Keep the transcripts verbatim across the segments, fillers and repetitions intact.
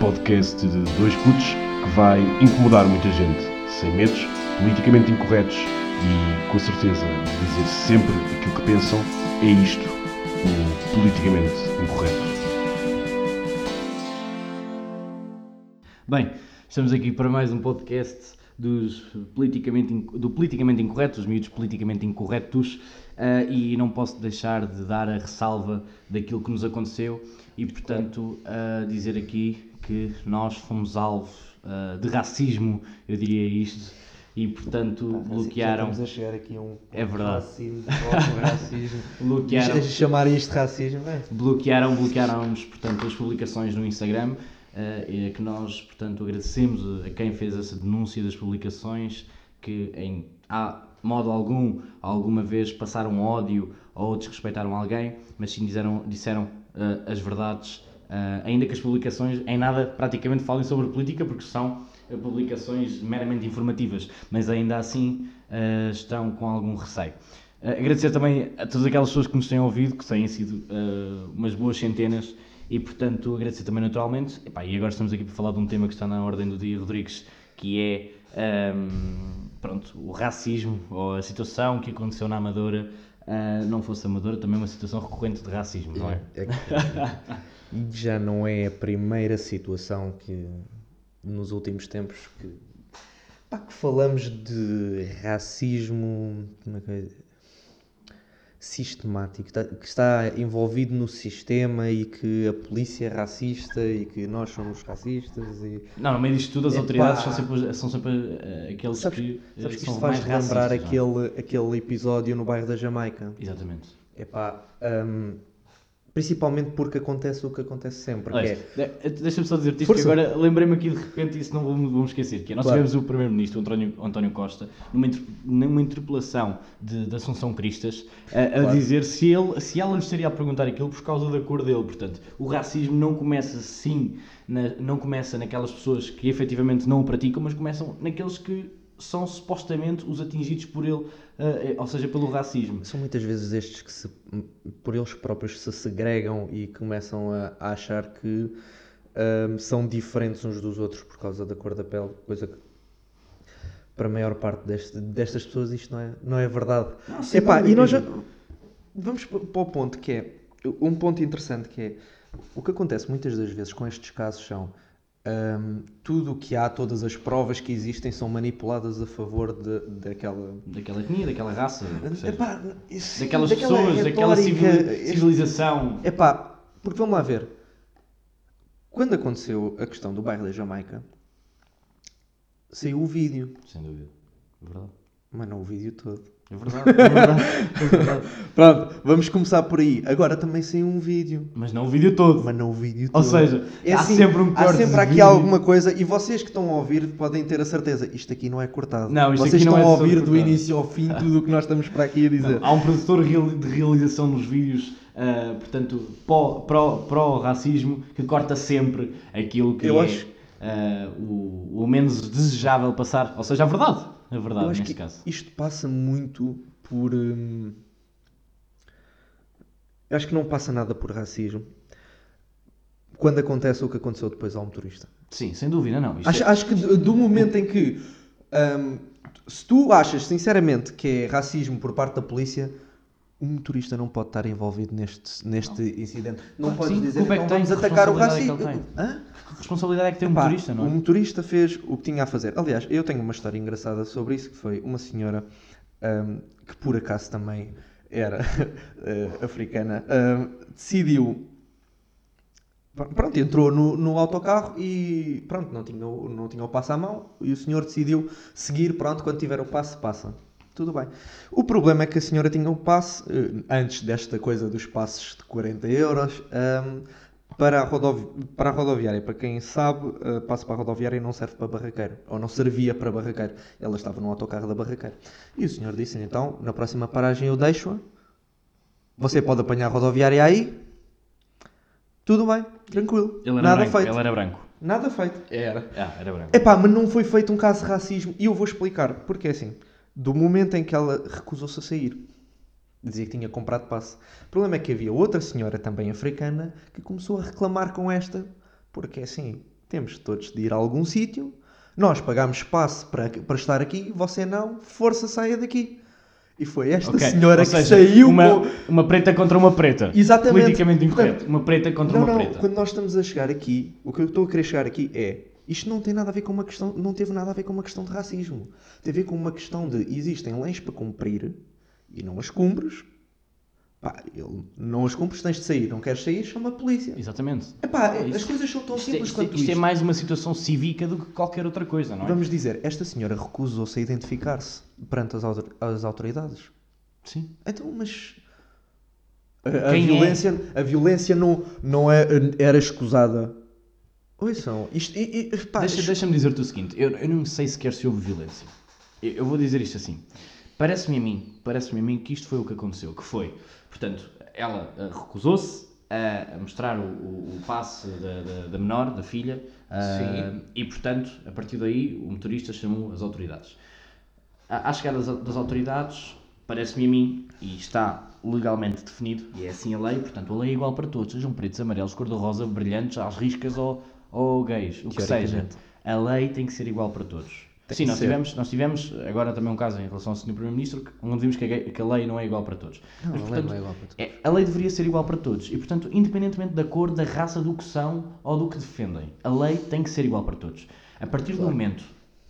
podcast de dois putos que vai incomodar muita gente, sem medos, politicamente incorretos e, com certeza, dizer sempre que o que pensam é isto, o politicamente incorreto. Bem, estamos aqui para mais um podcast dos politicamente, do politicamente incorreto, dos miúdos politicamente incorretos, uh, e não posso deixar de dar a ressalva daquilo que nos aconteceu e, portanto, uh, dizer aqui que nós fomos alvo uh, de racismo, eu diria isto, e, portanto, ah, bloquearam... Estamos a chegar aqui a um é verdade. racismo, um racismo. bloquearam... Deixa chamar isto racismo, é? Bloquearam, bloquearam-nos, portanto, as publicações no Instagram, Uh, é que nós, portanto, agradecemos a quem fez essa denúncia das publicações que, em a, modo algum, alguma vez passaram ódio ou desrespeitaram alguém, mas sim disseram, disseram uh, as verdades, uh, ainda que as publicações em nada praticamente falem sobre política, porque são uh, publicações meramente informativas, mas ainda assim uh, estão com algum receio. Uh, agradecer também a todas aquelas pessoas que nos têm ouvido, que têm sido uh, umas boas centenas, e, portanto, agradecer também naturalmente. Epá, e agora estamos aqui para falar de um tema que está na ordem do dia, Rodrigues, que é um, pronto, o racismo, ou a situação que aconteceu na Amadora, uh, não fosse Amadora, também uma situação recorrente de racismo, não é? é, é que, já não é a primeira situação que, nos últimos tempos, que, pá, que falamos de racismo... Como é que é? Sistemático, que está envolvido no sistema e que a polícia é racista e que nós somos racistas e... Não, no meio disto tudo as é autoridades pá... são sempre, são sempre uh, aqueles sabes, que sabes que isto faz relembrar aquele, aquele episódio no bairro da Jamaica. Exatamente. É pá, um, principalmente porque acontece o que acontece sempre. Olha, que é... Deixa-me só dizer-te isto, que agora lembrei-me aqui de repente e isso não vamos esquecer. Que é, nós claro. tivemos o primeiro-ministro, António, António Costa, numa, inter... numa interpelação de, de Assunção Cristas, a, a claro. dizer se, ele, se ela lhe estaria a perguntar aquilo por causa da cor dele. Portanto, o racismo não começa sim, na, não começa naquelas pessoas que efetivamente não o praticam, mas começam naqueles que são supostamente os atingidos por ele. Uh, ou seja, pelo racismo. São muitas vezes estes que se, por eles próprios se segregam e começam a, a achar que um, são diferentes uns dos outros por causa da cor da pele, coisa que para a maior parte deste, destas pessoas isto não é, não é verdade. Não, sim, Epá, não é e nós já... Vamos para o ponto que é, um ponto interessante que é, o que acontece muitas das vezes com estes casos são Um, tudo o que há, todas as provas que existem são manipuladas a favor de, daquela... Daquela etnia, daquela raça, Epá, isso, daquelas daquela pessoas, retórica, daquela civilização. Epá, porque vamos lá ver, quando aconteceu a questão do bairro da Jamaica, saiu o vídeo. Sem dúvida, é verdade. Mas não o vídeo todo. É verdade, é verdade, é verdade. Pronto, vamos começar por aí. Agora também saiu um vídeo. Mas não o vídeo todo. Mas não o vídeo todo. Ou seja, é há assim, sempre um corte. Há sempre aqui vídeo. alguma coisa, e vocês que estão a ouvir podem ter a certeza, isto aqui não é cortado. Não, isto vocês aqui não estão é a ouvir do cortado. início ao fim tudo o que nós estamos para aqui a dizer. Não, há um produtor de realização nos vídeos, uh, portanto, pró-racismo, que corta sempre aquilo que Eu é acho... uh, o, o menos desejável passar. Ou seja, a verdade. É verdade, neste caso. Isto passa muito por... Hum, eu acho que não passa nada por racismo quando acontece o que aconteceu depois ao motorista. Sim, sem dúvida, não. Isto acho, é... acho que do momento em que... Hum, se tu achas, sinceramente, que é racismo por parte da polícia... Um motorista não pode estar envolvido neste, neste não. incidente. Não claro, podes dizer que não vamos atacar o racismo. Que responsabilidade é que tem o um motorista, não é? O motorista fez o que tinha a fazer. Aliás, eu tenho uma história engraçada sobre isso, que foi uma senhora um, que por acaso também era uh, africana, um, decidiu... Pronto, entrou no, no autocarro e pronto, não tinha, não tinha o passo à mão e o senhor decidiu seguir, pronto, quando tiver o passo, passa. Tudo bem. O problema é que a senhora tinha um passe, antes desta coisa dos passes de quarenta euros, um, para, a rodovi- para a rodoviária. Para quem sabe, uh, passe para a rodoviária não serve para barraqueiro. Ou não servia para barraqueiro. Ela estava no autocarro da barraqueira. E o senhor disse-lhe, então, na próxima paragem eu deixo-a. Você pode apanhar a rodoviária aí. Tudo bem, tranquilo. Ele era Nada branco. feito. Ele era branco. Nada feito. Era. Ah, era branco. Epá, mas não foi feito um caso de racismo. E eu vou explicar. Porque é assim... Do momento em que ela recusou-se a sair. Dizia que tinha comprado passe. O problema é que havia outra senhora, também africana, que começou a reclamar com esta. Porque, assim, Temos todos de ir a algum sítio. Nós pagámos espaço para, para estar aqui. Você não. Força, saia daqui. E foi esta okay. senhora seja, que saiu... Uma, com... uma preta contra uma preta. Exatamente. Politicamente incorreto. Uma preta contra não, uma não. preta. Quando nós estamos a chegar aqui, o que eu estou a querer chegar aqui é... Isto não tem nada a ver com uma questão... Não teve nada a ver com uma questão de racismo. Tem a ver com uma questão de... Existem leis para cumprir e não as cumpres. Pá, eu, não as cumpres, tens de sair. Não queres sair, chama a polícia. Exatamente. Epá, isto, as coisas são tão isto, simples isto, quanto isto. Isto é mais uma situação cívica do que qualquer outra coisa, não é? Vamos dizer, esta senhora recusou-se a identificar-se perante as, as autoridades. Sim. Então, mas... A, a violência, é? a violência não, não é, era escusada. Oi, são... Isto, e, e, pá, Deixa, isto... Deixa-me dizer-te o seguinte. Eu, eu não sei sequer se houve violência. Eu, eu vou dizer isto assim. Parece-me a mim, parece-me a mim que isto foi o que aconteceu, que foi, portanto, ela uh, recusou-se a, a mostrar o, o, o passe da, da, da menor, da filha, uh, e, portanto, a partir daí, o motorista chamou as autoridades. À, à chegada das, das autoridades, parece-me a mim, e está legalmente definido, e é assim a lei, portanto, a lei é igual para todos, sejam pretos, amarelos, cor-de-rosa, brilhantes, às riscas ou, ou gays, o que seja, a lei tem que ser igual para todos. Tem Sim, nós tivemos, nós tivemos agora também um caso em relação ao senhor Primeiro-Ministro, onde vimos que a, que a lei não é igual para todos. Não, Mas, portanto, a lei não é igual para todos. É, a lei deveria ser igual para todos e, portanto, independentemente da cor, da raça, do que são ou do que defendem, a lei tem que ser igual para todos. A partir claro. do momento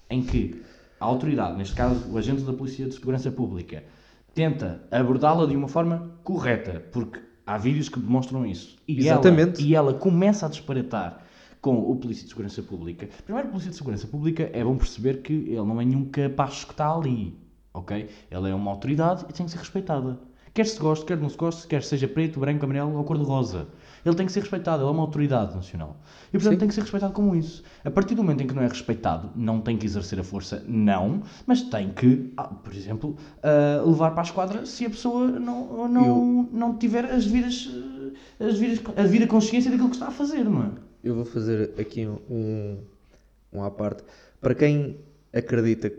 em que a autoridade, neste caso o agente da Polícia de Segurança Pública, tenta abordá-la de uma forma correta, porque há vídeos que demonstram isso, e, ela, e ela começa a disparatar com o Polícia de Segurança Pública. Primeiro, o Polícia de Segurança Pública é bom perceber que ele não é nenhum capacho que está ali, ok? Ele é uma autoridade e tem que ser respeitada. Quer se goste, quer não se goste, quer seja preto, branco, amarelo ou cor-de-rosa. Ele tem que ser respeitado, ele é uma autoridade nacional. E, portanto, Sim. tem que ser respeitado como isso. A partir do momento em que não é respeitado, não tem que exercer a força, não, mas tem que, por exemplo, uh, levar para a esquadra se a pessoa não, não, Eu... não tiver as devidas, as devidas, a devida consciência daquilo que está a fazer, não é? Eu vou fazer aqui um, um à parte. Para quem acredita,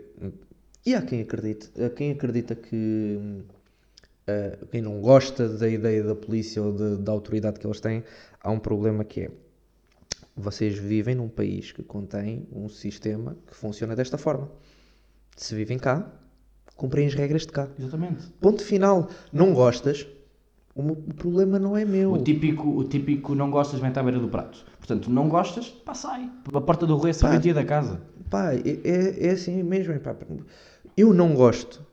e há quem acredita, há quem acredita que uh, quem não gosta da ideia da polícia ou de, da autoridade que eles têm, há um problema que é, vocês vivem num país que contém um sistema que funciona desta forma. Se vivem cá, cumprem as regras de cá. Exatamente. Ponto final. Não gostas, o problema não é meu. O típico, o típico não gostas, vem-te à beira do prato. Portanto, não gostas, pá, sai. A porta do rei é a serventia da casa. Pá, é, é assim mesmo. Pá. Eu não gosto,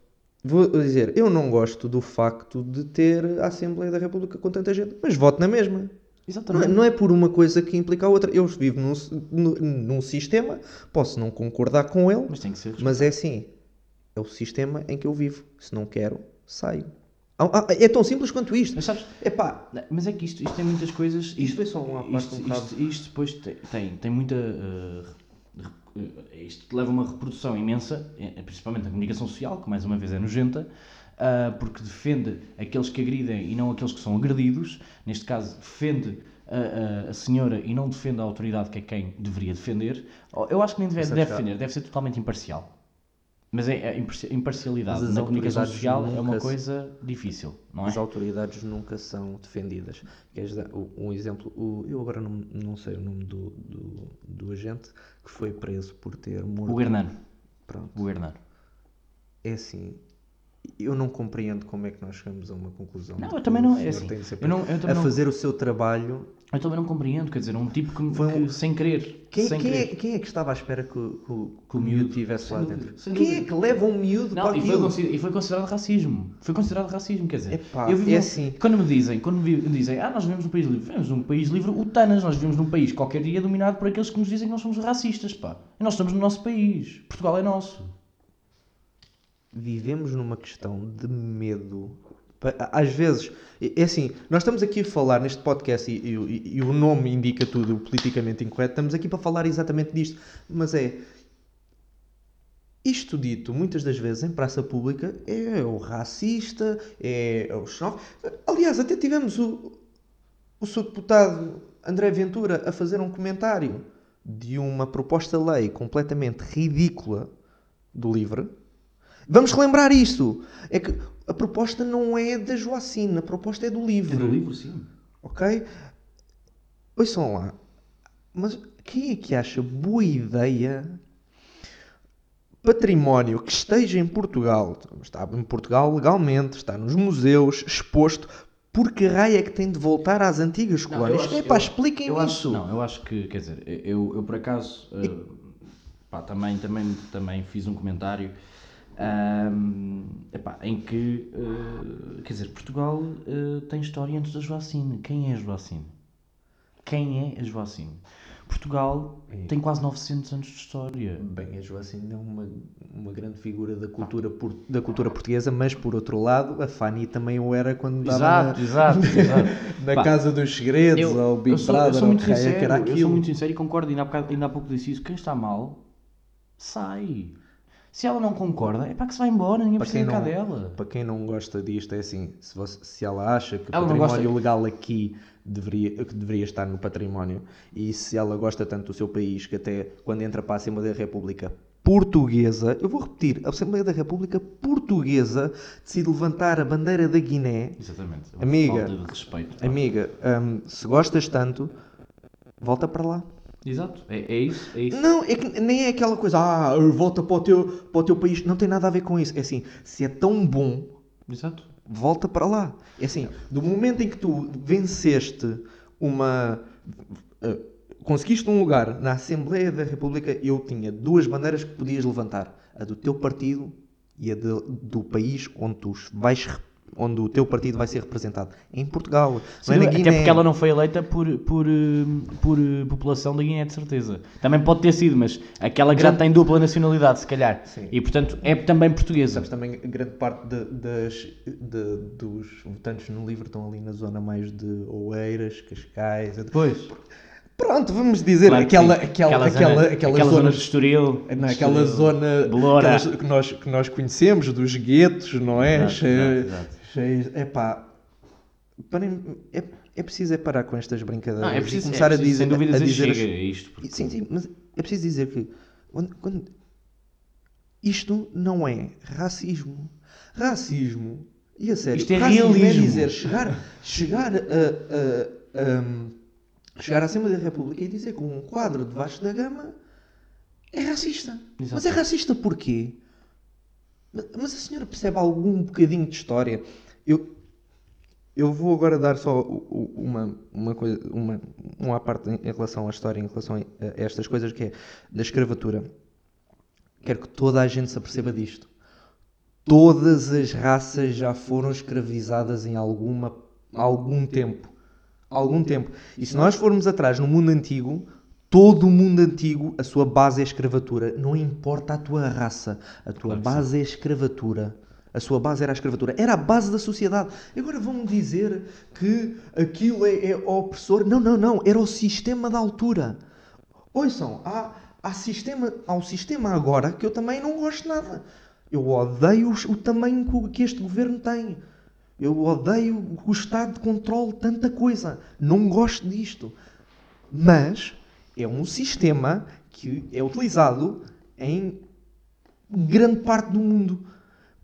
vou dizer, eu não gosto do facto de ter a Assembleia da República com tanta gente, mas voto na mesma. Exatamente. Não é, não é por uma coisa que implica a outra. Eu vivo num, num sistema, posso não concordar com ele, mas, tem que ser mas é assim, é o sistema em que eu vivo. Se não quero, saio. Ah, é tão simples quanto isto. Mas, sabes, epá, mas é que isto, isto tem muitas coisas. Isto, isto foi só uma parte isto, um bocado. Isto, isto depois tem, tem, tem muita. Uh, isto leva a uma reprodução imensa, principalmente na comunicação social, que mais uma vez é nojenta, uh, porque defende aqueles que agridem e não aqueles que são agredidos. Neste caso, defende a, a, a senhora e não defende a autoridade, que é quem deveria defender. Eu acho que nem deve, deve defender, deve ser totalmente imparcial. Mas é imparcialidade mas na comunicação social é uma coisa difícil, não é? As autoridades nunca são defendidas. Queres dar um exemplo? O, eu agora não, não sei o nome do, do, do agente que foi preso por ter morto... O Hernano. Pronto. O Hernano. É assim, eu não compreendo como é que nós chegamos a uma conclusão. Não, eu também não. É assim. Eu não eu a fazer não... o seu trabalho... Eu também não compreendo, quer dizer, um tipo que, foi um... que sem querer. Quem, sem quem, querer. É, quem é que estava à espera que, que, que o miúdo estivesse lá dúvida, dentro? Quem é que leva um miúdo não, para aquilo? E foi considerado racismo. Foi considerado racismo, quer dizer. Epá, eu vivo é num... assim. Quando me dizem, quando me dizem, ah, nós vivemos num país livre, vivemos num país livre, o Tanas, nós vivemos num país qualquer dia dominado por aqueles que nos dizem que nós somos racistas, pá. E nós estamos no nosso país. Portugal é nosso. Vivemos numa questão de medo. Às vezes, é assim, nós estamos aqui a falar neste podcast e, e, e o nome indica tudo, o politicamente incorreto, estamos aqui para falar exatamente disto, mas é, isto dito muitas das vezes em praça pública é o racista, é o xenófobo, aliás até tivemos o, o seu deputado André Ventura a fazer um comentário de uma proposta de lei completamente ridícula do LIVRE. Vamos relembrar isto. É que a proposta não é da Joacine, a proposta é do LIVRE. É do LIVRE, sim. Ok? Ouçam lá. Mas quem é que acha boa ideia património que esteja em Portugal, está em Portugal legalmente, está nos museus, exposto, porque raio é que tem de voltar às antigas colónias? Não, acho, é pá, eu, expliquem eu isso. Acho, não, eu acho que, quer dizer, eu, eu por acaso e... uh, pá, também, também, também fiz um comentário um, epá, em que, uh, quer dizer, Portugal uh, tem história antes da Joacine. Quem é a Joacine? Quem é a Joacine? Portugal é. Tem quase novecentos anos de história. Bem, a Joacine é uma, uma grande figura da cultura, por, da cultura portuguesa, mas, por outro lado, a Fanny também o era quando dava exato, na, exato, exato. na Pá, Casa dos Segredos, eu, ao Big Brother, ao Rei, que era aquilo. Eu sou muito sincero e concordo, ainda há, bocado, ainda há pouco disse isso, quem está mal, sai. Se ela não concorda, é para que se vai embora, ninguém para precisa cá dela. Para quem não gosta disto, é assim, se, você, se ela acha que o património gosta... legal aqui deveria, que deveria estar no património, e se ela gosta tanto do seu país, que até quando entra para a Assembleia da República Portuguesa, eu vou repetir, a Assembleia da República Portuguesa decide levantar a bandeira da Guiné. Exatamente. É amiga, falta de respeito, amiga, hum, se gostas tanto, volta para lá. Exato, é, é, isso, é isso. Não, é que nem é aquela coisa, ah, volta para o, teu, para o teu país, não tem nada a ver com isso. É assim, se é tão bom, exato, volta para lá. É assim, do momento em que tu venceste uma... Uh, conseguiste um lugar na Assembleia da República, eu tinha duas bandeiras que podias levantar. A do teu partido e a de, do país onde tu vais representar. Onde o teu partido vai ser representado. Em Portugal. Sim, não é na Guiné. Até porque ela não foi eleita por, por, por, por população da Guiné, de certeza. Também pode ter sido, mas aquela que já tem dupla nacionalidade, se calhar. Sim. E, portanto, é também portuguesa. Sabes, também grande parte de, das, de, dos votantes no LIVRE estão ali na zona mais de Oeiras, Cascais... Pois... Pronto, vamos dizer, claro, aquela, aquela, aquela, aquela, zona, aquela zona, zona de Estoril, não, aquela Estoril, zona Belora. Aquelas, que, nós, que nós conhecemos, dos guetos, não é? Exato, che, exato, exato. Che, epá, para, é, é preciso é parar com estas brincadeiras não, é preciso, e começar é preciso, a dizer... Sem dúvida, a dizer chega as, isto. Porque... Sim, sim, mas é preciso dizer que quando, quando, isto não é racismo. Racismo, e a sério, isto é realismo. É dizer, chegar, chegar a... a, a chegar à Assembleia da República e dizer que um quadro de Vasco da Gama é racista. Exato. Mas é racista porquê? Mas a senhora percebe algum bocadinho de história? Eu, eu vou agora dar só uma, uma coisa, uma, uma parte em relação à história, em relação a estas coisas, que é da escravatura. Quero que toda a gente se aperceba disto. Todas as raças já foram escravizadas em alguma, algum tempo. Algum tempo. E se nós formos atrás no mundo antigo, todo o mundo antigo, a sua base é escravatura. Não importa a tua raça, a tua claro base sim. é escravatura. A sua base era a escravatura. Era a base da sociedade. Agora vão-me dizer que aquilo é, é opressor. Não, não, não. Era o sistema da altura. Ouçam, há, há, sistema, há um sistema agora que eu também não gosto nada. Eu odeio os, o tamanho que este governo tem. Eu odeio o Estado de controle, tanta coisa. Não gosto disto. Mas é um sistema que é utilizado em grande parte do mundo.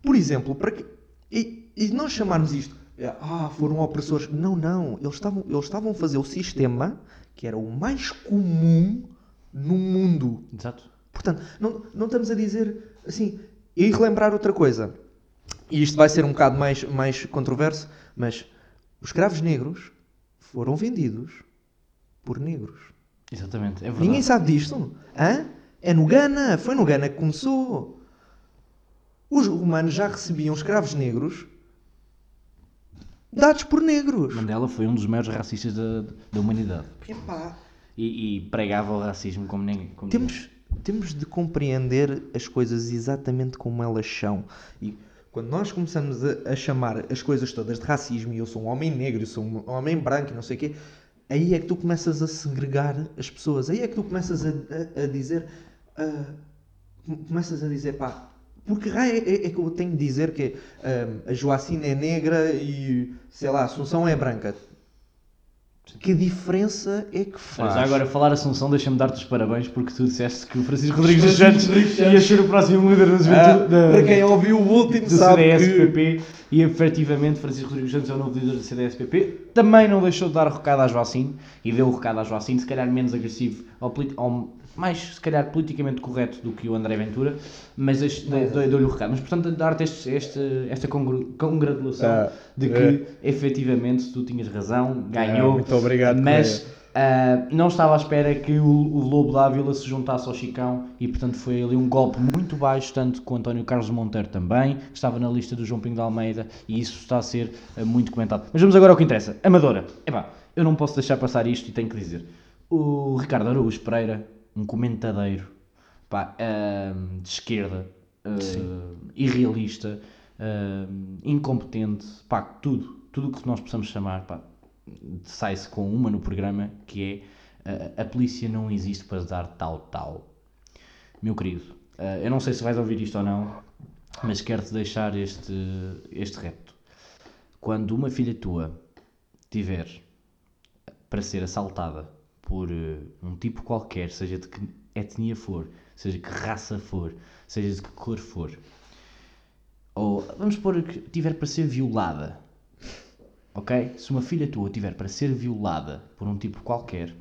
Por exemplo, para que... e, e nós chamarmos isto... Ah, foram opressores. Não, não. Eles estavam, eles estavam a fazer o sistema que era o mais comum no mundo. Exato. Portanto, não, não estamos a dizer assim... E relembrar outra coisa... E isto vai ser um bocado mais, mais controverso, mas os escravos negros foram vendidos por negros. Exatamente, é verdade. Ninguém sabe disto. Hã? É no Ghana, foi no Ghana que começou. Os romanos já recebiam escravos negros dados por negros. Mandela foi um dos maiores racistas da, da humanidade. Epá. E, e pregava o racismo como ninguém. Como temos, ninguém. Temos de compreender as coisas exatamente como elas são. E... Quando nós começamos a, a chamar as coisas todas de racismo, e eu sou um homem negro, eu sou um homem branco, e não sei o quê, aí é que tu começas a segregar as pessoas. Aí é que tu começas a, a, a dizer... Uh, começas a dizer, pá... Porque é, é, é que eu tenho de dizer que um, a Joacine é negra e, sei lá, a Assunção é branca. Que diferença é que faz? Mas agora, falar Assunção, deixa-me dar-te os parabéns, porque tu disseste que o Francisco Rodrigues dos Santos ia ser o próximo líder da juventude. Ah, para quem ouviu o último, sabe que... E efetivamente Francisco Rodrigues Santos é o novo líder da C D S P P. Também não deixou de dar o recado às vacinas e deu o recado às vacinas, se calhar menos agressivo ao ao mais, se calhar, politicamente correto do que o André Ventura, mas dou-lhe o recado. Mas, portanto, dar-te este, este, esta congr- congratulação ah, de que, é. efetivamente, tu tinhas razão, ganhou. É, muito obrigado, mas uh, não estava à espera que o, o Lobo Dávila se juntasse ao Chicão e, portanto, foi ali um golpe muito baixo, tanto com o António Carlos Monteiro também, que estava na lista do João Pinho de Almeida, e isso está a ser uh, muito comentado. Mas vamos agora ao que interessa. Amadora. Epá, eu não posso deixar passar isto e tenho que dizer. O Ricardo Araújo Pereira, um comentadeiro pá, uh, de esquerda, uh, irrealista, uh, incompetente, pá, tudo, tudo o que nós possamos chamar, pá, sai-se com uma no programa, que é uh, a polícia não existe para dar tal, tal. Meu querido, uh, eu não sei se vais ouvir isto ou não, mas quero-te deixar este, este repto. Quando uma filha tua tiver para ser assaltada por uh, um tipo qualquer, seja de que etnia for, seja de que raça for, seja de que cor for, ou vamos pôr que tiver para ser violada, ok? Se uma filha tua tiver para ser violada por um tipo qualquer,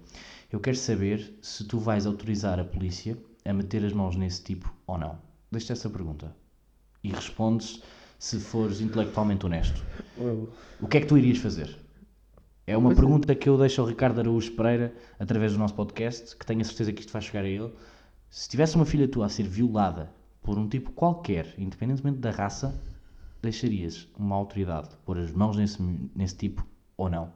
eu quero saber se tu vais autorizar a polícia a meter as mãos nesse tipo ou não. Deixa-te essa pergunta e respondes se fores intelectualmente honesto. O que é que tu irias fazer? É uma pergunta que eu deixo ao Ricardo Araújo Pereira, através do nosso podcast, que tenho a certeza que isto vai chegar a ele. Se tivesse uma filha tua a ser violada por um tipo qualquer, independentemente da raça, deixarias uma autoridade pôr as mãos nesse, nesse tipo ou não?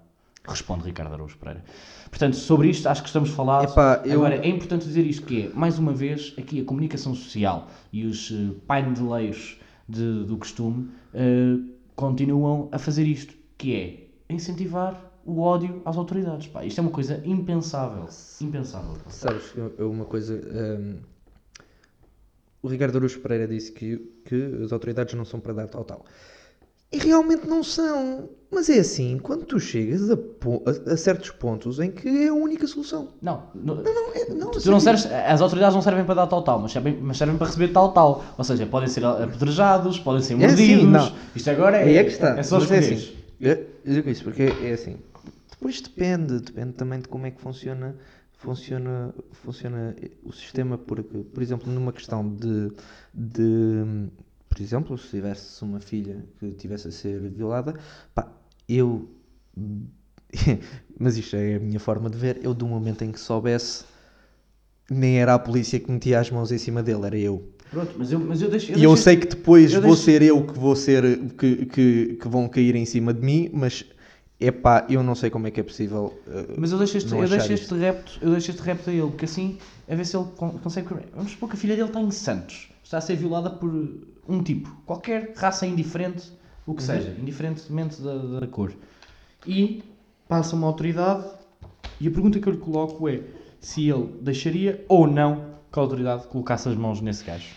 Responde Ricardo Araújo Pereira. Portanto, sobre isto acho que estamos falados. Epá, eu... Agora, é importante dizer isto, que é, mais uma vez, aqui a comunicação social e os uh, paineleiros de, do costume uh, continuam a fazer isto, que é incentivar o ódio às autoridades. Pá, isto é uma coisa impensável. Impensável. Sabes, eu, uma coisa... Um, o Ricardo Araújo Pereira disse que, que as autoridades não são para dar tal, tal. E realmente não são. Mas é assim, quando tu chegas a, a, a certos pontos em que é a única solução. Não. Não, não, não, é, não, tu assim, não serves, as autoridades não servem para dar tal, tal, mas servem, mas servem para receber tal, tal. Ou seja, podem ser apedrejados, podem ser mordidos. É assim, não. Isto agora é... É que está. É só os poderes. Eu digo isso porque é assim... Pois depende, depende também de como é que funciona, funciona, funciona o sistema, porque, por exemplo, numa questão de, de, por exemplo, se tivesse uma filha que estivesse a ser violada, pá, eu, mas isto é a minha forma de ver, eu do momento em que soubesse, nem era a polícia que metia as mãos em cima dele, era eu. Pronto, mas eu, mas eu deixo, eu e eu deixo, sei que depois vou deixo... ser eu que vou ser, que, que, que vão cair em cima de mim, mas... Epá, eu não sei como é que é possível. Uh, Mas eu deixo este, eu deixo este repto, eu deixo este repto a ele, porque assim, a ver se ele consegue. Vamos supor que a filha dele está em Santos, está a ser violada por um tipo, qualquer raça indiferente, o que uhum. seja, indiferentemente da, da cor. E passa uma autoridade, e a pergunta que eu lhe coloco é se ele deixaria ou não que a autoridade colocasse as mãos nesse gajo.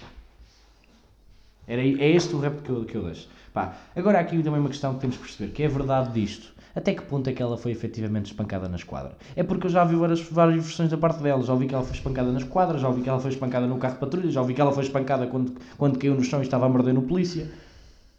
Era, é este o repto que eu, que eu deixo. Pá, agora há aqui também uma questão que temos que perceber, que é a verdade disto. Até que ponto é que ela foi efetivamente espancada na esquadra? É porque eu já ouvi várias, várias versões da parte dela. Já ouvi que ela foi espancada na esquadra, já ouvi que ela foi espancada no carro de patrulha, já ouvi que ela foi espancada quando, quando caiu no chão e estava a morder no polícia.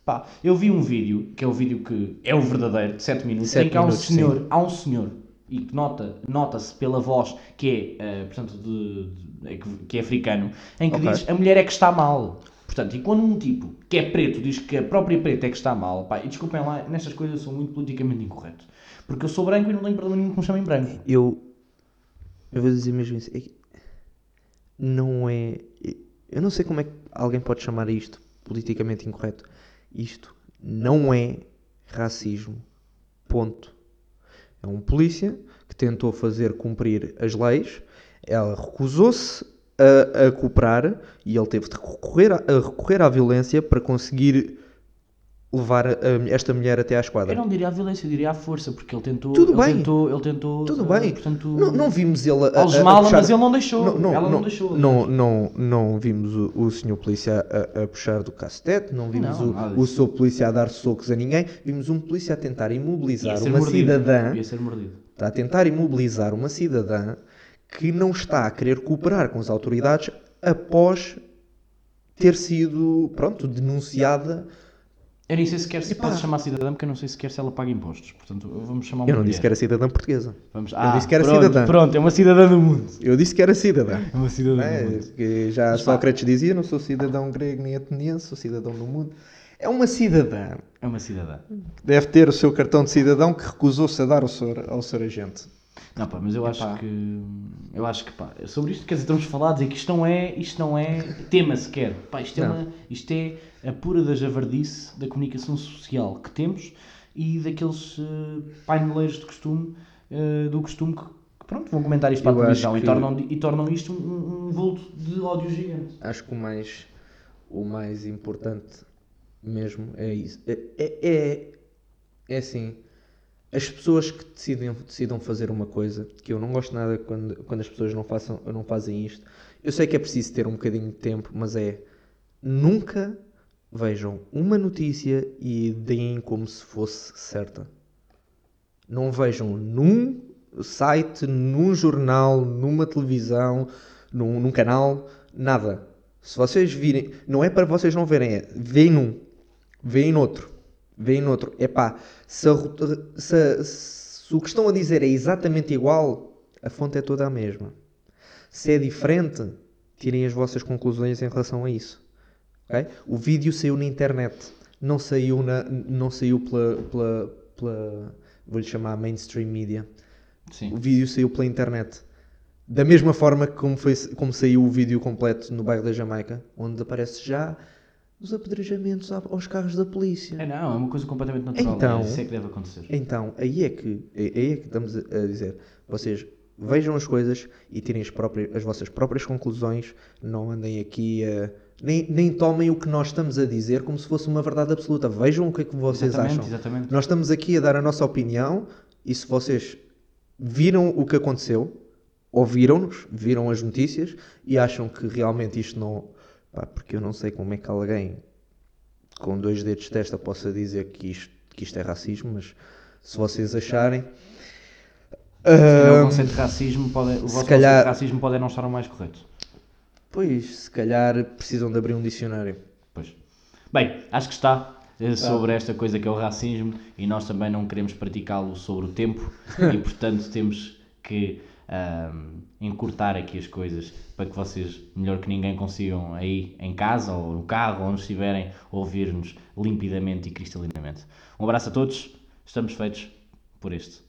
Pá, eu vi um vídeo, que é o vídeo que é o verdadeiro, de sete minutos, em que há um senhor, há um senhor, e nota, nota-se pela voz que é, uh, portanto, de, de, que é africano, em que okay. diz, a mulher é que está mal. Portanto, e quando um tipo que é preto diz que a própria preta é que está mal, pá, e desculpem lá, nestas coisas eu sou muito politicamente incorreto. Porque eu sou branco e não tenho problema nenhum que me chamem branco. Eu, eu vou dizer mesmo isso. É que não é... Eu não sei como é que alguém pode chamar isto politicamente incorreto. Isto não é racismo. Ponto. É um polícia que tentou fazer cumprir as leis. Ela recusou-se A, a cooperar e ele teve de recorrer, a, a recorrer à violência para conseguir levar a, a, esta mulher até à esquadra. Eu não diria à violência, eu diria à força, porque ele tentou... Tudo ele bem. Tentou, ele tentou... Tudo uh, bem. Portanto, não, não vimos ele a, a, a puxar... Mas ele não deixou. Não, não, Ela não, não deixou. Não, não, não, não vimos o, o senhor polícia a, a puxar do cacetete, não vimos não, o, o senhor polícia a dar socos a ninguém, vimos um polícia a tentar imobilizar uma mordido. cidadã... Ia ser mordido. Está a tentar imobilizar uma cidadã que não está a querer cooperar com as autoridades após ter sido, pronto, denunciada Eu nem sei sequer se pode chamar cidadã, porque eu não sei sequer se ela paga impostos. Portanto, vamos chamar uma Eu não mulher. Disse que era cidadã portuguesa. Vamos... Ah, eu disse que era pronto, cidadã. Pronto, é uma cidadã do mundo. Eu disse que era cidadã. É uma cidadã é, do mundo. Que já mas, Sócrates pá. dizia, não sou cidadão grego nem ateniense, sou cidadão do mundo. É uma cidadã. É uma cidadã. Deve ter o seu cartão de cidadão que recusou-se a dar ao seu, ao seu agente. Não, pá, mas eu acho Epá. que... Eu acho que, pá, sobre isto, quer dizer, estamos falados e que isto não é, isto não é tema sequer. Pá, isto, é uma, isto é a pura da javardice da comunicação social que temos e daqueles uh, paineleiros de costume, uh, do costume que, que, pronto, vão comentar isto para eu a televisão que... e, tornam, e tornam isto um, um vulto de ódio gigante. Acho que o mais, o mais importante mesmo é isso. É, é, é, é assim... As pessoas que decidem, decidam fazer uma coisa, que eu não gosto nada quando, quando as pessoas não, façam, não fazem isto, eu sei que é preciso ter um bocadinho de tempo, mas é, nunca vejam uma notícia e deem como se fosse certa. Não vejam num site, num jornal, numa televisão, num, num canal, nada. Se vocês virem, não é para vocês não verem, é, veem num, veem noutro. Vêem noutro. Epá, se, a, se, se o que estão a dizer é exatamente igual, a fonte é toda a mesma. Se é diferente, tirem as vossas conclusões em relação a isso. Okay? O vídeo saiu na internet, não saiu, na, não saiu pela, pela, pela vou-lhe chamar mainstream media. Sim. O vídeo saiu pela internet. Da mesma forma que como, foi, como saiu o vídeo completo no bairro da Jamaica, onde aparece já... Os apedrejamentos aos carros da polícia. É não, é uma coisa completamente natural. Então, é isso é que deve acontecer. Então, aí é que, aí é que estamos a dizer. Vocês vejam as coisas e tirem as, próprias, as vossas próprias conclusões. Não andem aqui a... Nem, nem tomem o que nós estamos a dizer como se fosse uma verdade absoluta. Vejam o que é que vocês exatamente, acham. Exatamente. Nós estamos aqui a dar a nossa opinião e se vocês viram o que aconteceu, ouviram-nos, viram as notícias e acham que realmente isto não... Pá, porque eu não sei como é que alguém com dois dedos de testa possa dizer que isto, que isto é racismo, mas se vocês acharem... Uh, o conceito de racismo pode, o vosso calhar, conceito de racismo pode não estar o mais correto. Pois, se calhar precisam de abrir um dicionário. Pois. Bem, acho que está sobre esta coisa que é o racismo e nós também não queremos praticá-lo sobre o tempo e, portanto, temos que... Um, encurtar aqui as coisas para que vocês, melhor que ninguém, consigam aí em casa ou no carro ou onde estiverem, ouvir-nos limpidamente e cristalinamente. Um abraço a todos, estamos feitos por este.